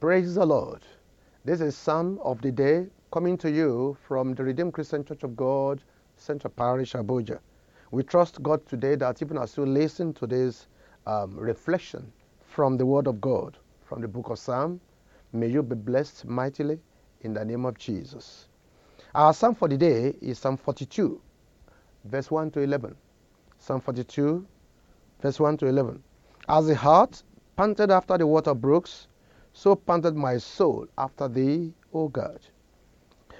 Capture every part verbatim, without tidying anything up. Praise the Lord. This is Psalm of the Day coming to you from the Redeemed Christian Church of God, Central Parish Abuja. We trust God today that even as you listen to this um, reflection from the Word of God, from the book of Psalm, may you be blessed mightily in the name of Jesus. Our Psalm for the day is Psalm forty-two, verse one to eleven. Psalm forty-two, verse one to eleven. As the hart panted after the water brooks, so panted my soul after thee, O God.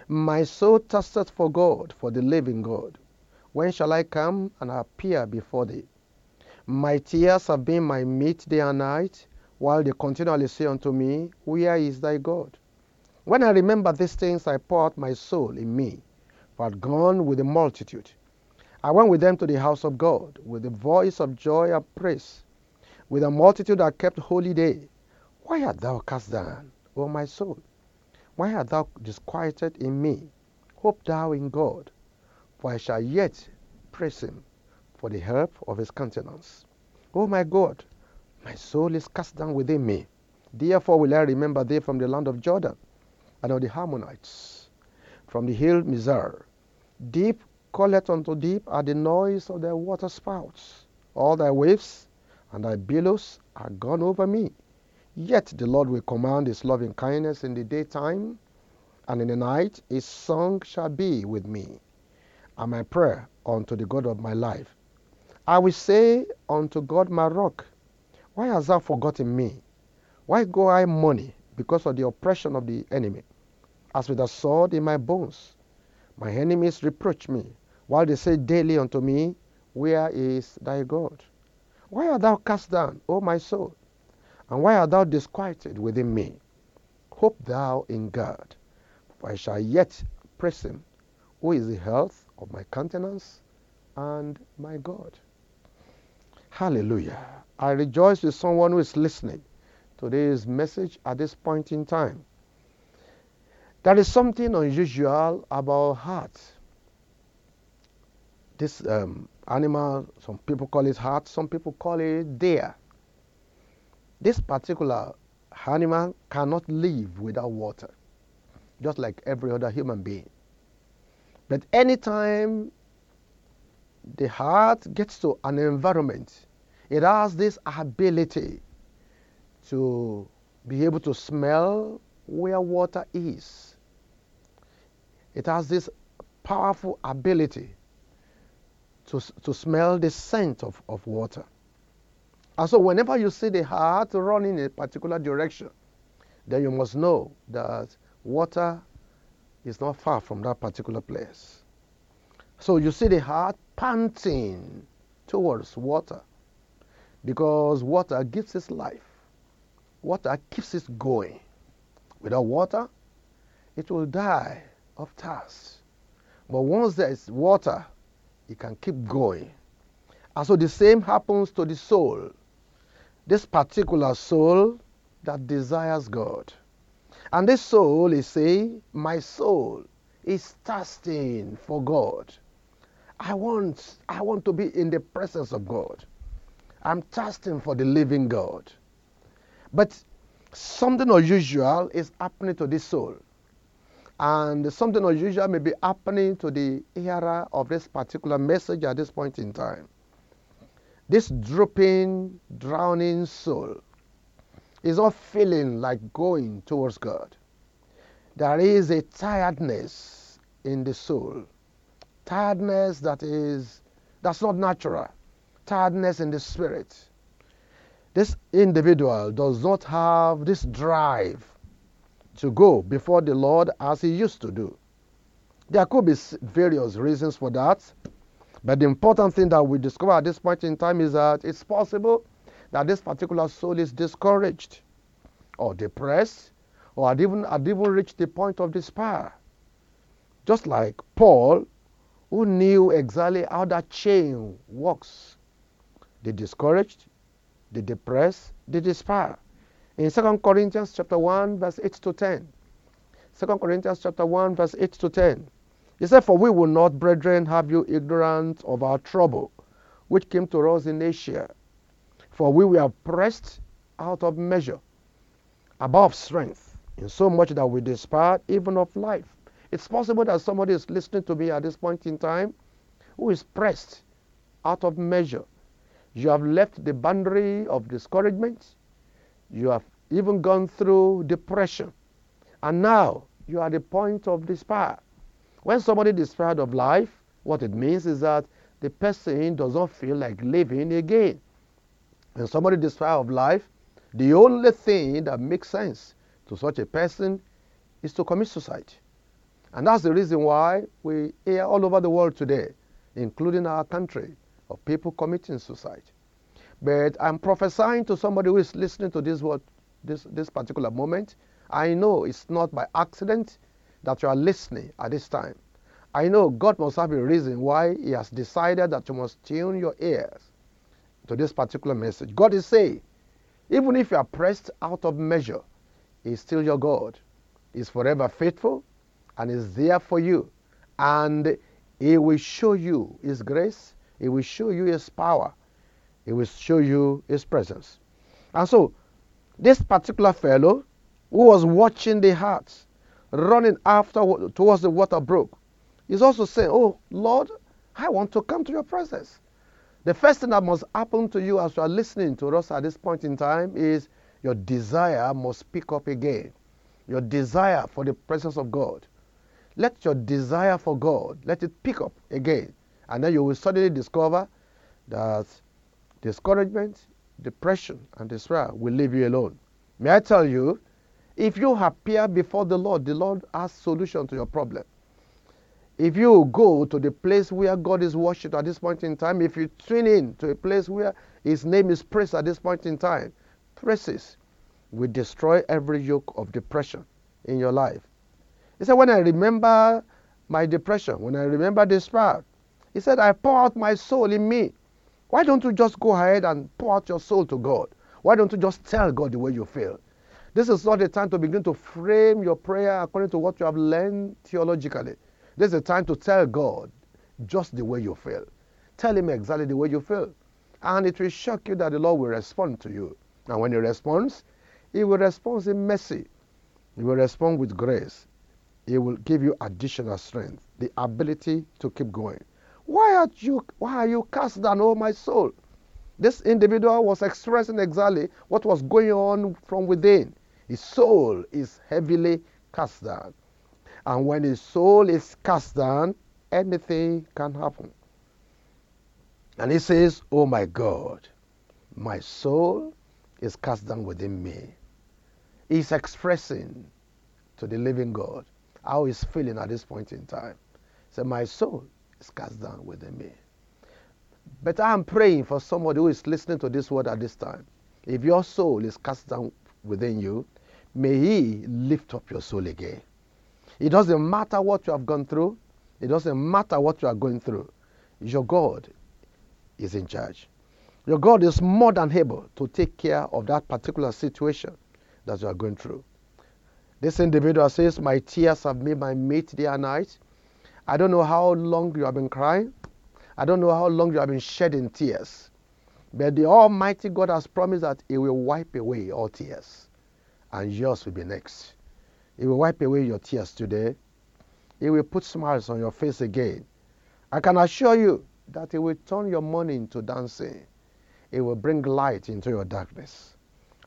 My soul thirsteth for God, for the living God. When shall I come and appear before thee? My tears have been my meat day and night, while they continually say unto me, Where is thy God? When I remember these things, I pour out my soul in me, for I had gone with the multitude. I went with them to the house of God, with the voice of joy and praise, with a multitude that kept holy day. Why art thou cast down, O my soul? Why art thou disquieted in me? Hope thou in God, for I shall yet praise him for the help of his countenance. O my God, my soul is cast down within me. Therefore will I remember thee from the land of Jordan, and of the Ammonites, from the hill Mizar. Deep calleth unto deep at the noise of thy waterspouts. All thy waves and thy billows are gone over me. Yet the Lord will command his loving kindness in the daytime, and in the night his song shall be with me, and my prayer unto the God of my life. I will say unto God my rock, Why hast thou forgotten me? Why go I mourning because of the oppression of the enemy? As with a sword in my bones, my enemies reproach me, while they say daily unto me, Where is thy God? Why art thou cast down, O my soul? And why art thou disquieted within me? Hope thou in God, for I shall yet praise him, who is the health of my countenance and my God. Hallelujah. I rejoice with someone who is listening to today's message at this point in time. There is something unusual about heart. This um, animal, some people call it heart, some people call it deer. This particular animal cannot live without water, just like every other human being. But anytime the heart gets to an environment, it has this ability to be able to smell where water is. It has this powerful ability to, to smell the scent of, of water. And so whenever you see the heart run in a particular direction, then you must know that water is not far from that particular place. So you see the heart panting towards water, because water gives its life. Water keeps it going. Without water, it will die of thirst. But once there is water, it can keep going. And so the same happens to the soul. This particular soul that desires God. And this soul is saying, my soul is thirsting for God. I want, I want to be in the presence of God. I'm thirsting for the living God. But something unusual is happening to this soul. And something unusual may be happening to the hearer of this particular message at this point in time. This drooping, drowning soul is not feeling like going towards God. There is a tiredness in the soul. Tiredness that is, that's not natural. Tiredness in the spirit. This individual does not have this drive to go before the Lord as he used to do. There could be various reasons for that. But the important thing that we discover at this point in time is that it's possible that this particular soul is discouraged or depressed or had even, had even reached the point of despair. Just like Paul, who knew exactly how that chain works. The discouraged, the depressed, the despair. In Second Corinthians chapter one, verse eight to ten. Second Corinthians chapter one, verse eight to ten. He said, For we will not, brethren, have you ignorant of our trouble, which came to us in Asia. For we were pressed out of measure, above strength, in so much that we despair even of life. It's possible that somebody is listening to me at this point in time who is pressed out of measure. You have left the boundary of discouragement. You have even gone through depression. And now you are at the point of despair. When somebody despairs of life, what it means is that the person does not feel like living again. When somebody despairs of life, the only thing that makes sense to such a person is to commit suicide. And that's the reason why we hear all over the world today, including our country, of people committing suicide. But I'm prophesying to somebody who is listening to this word, this, this particular moment. I know it's not by accident that you are listening at this time. I know God must have a reason why He has decided that you must tune your ears to this particular message. God is saying, even if you are pressed out of measure, He's still your God. He's forever faithful and is there for you. And He will show you His grace. He will show you His power. He will show you His presence. And so, this particular fellow who was watching the herds, running after towards the water brook, is also saying, "Oh, Lord, I want to come to your presence." The first thing that must happen to you as you are listening to us at this point in time is your desire must pick up again. Your desire for the presence of God. Let your desire for God, let it pick up again. And then you will suddenly discover that discouragement, depression, and despair will leave you alone. May I tell you, if you appear before the Lord, the Lord has solution to your problem. If you go to the place where God is worshipped at this point in time, if you tune in to a place where His name is praised at this point in time, praises will destroy every yoke of depression in your life. He said, when I remember my depression, when I remember despair, He said, I pour out my soul in me. Why don't you just go ahead and pour out your soul to God? Why don't you just tell God the way you feel? This is not the time to begin to frame your prayer according to what you have learned theologically. This is the time to tell God just the way you feel. Tell Him exactly the way you feel. And it will shock you that the Lord will respond to you. And when He responds, He will respond in mercy. He will respond with grace. He will give you additional strength, the ability to keep going. Why are you, why are you cast down, O my soul? This individual was expressing exactly what was going on from within. His soul is heavily cast down. And when his soul is cast down, anything can happen. And he says, "Oh my God, my soul is cast down within me." He's expressing to the living God how he's feeling at this point in time. He said, "My soul is cast down within me." But I'm praying for somebody who is listening to this word at this time. If your soul is cast down within you, may He lift up your soul again. It doesn't matter what you have gone through. It doesn't matter what you are going through. Your God is in charge. Your God is more than able to take care of that particular situation that you are going through. This individual says, "My tears have made my mate day and night." I don't know how long you have been crying. I don't know how long you have been shedding tears. But the Almighty God has promised that He will wipe away all tears. And yours will be next. He will wipe away your tears today. He will put smiles on your face again. I can assure you that He will turn your mourning into dancing. He will bring light into your darkness.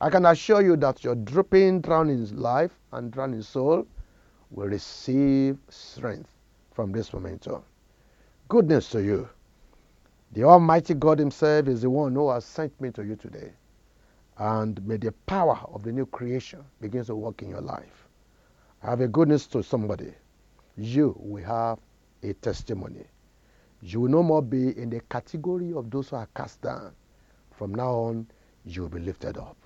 I can assure you that your drooping, drowning life and drowning soul will receive strength from this moment on. Goodness to you. The Almighty God Himself is the one who has sent me to you today. And may the power of the new creation begin to work in your life. I have a goodness to somebody. You will have a testimony. You will no more be in the category of those who are cast down. From now on, you will be lifted up.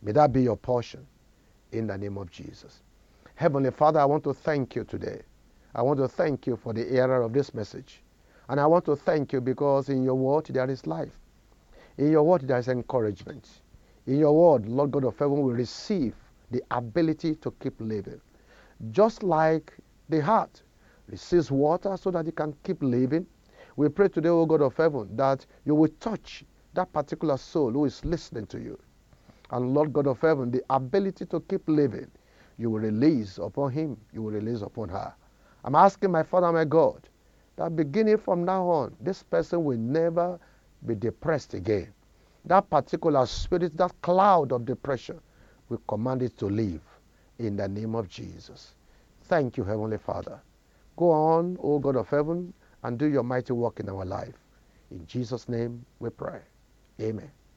May that be your portion in the name of Jesus. Heavenly Father, I want to thank you today. I want to thank you for the era of this message. And I want to thank you because in your word there is life. In your word there is encouragement. In your word, Lord God of heaven, we receive the ability to keep living. Just like the heart receives water so that it can keep living, we pray today, O God of heaven, that you will touch that particular soul who is listening to you. and Lord God of heaven, the ability to keep living, you will release upon him, you will release upon her. I'm asking my Father, my God, that beginning from now on, this person will never be depressed again. That particular spirit, that cloud of depression, we command it to leave in the name of Jesus. Thank you, Heavenly Father. Go on, O God of heaven, and do your mighty work in our life. In Jesus' name we pray. Amen.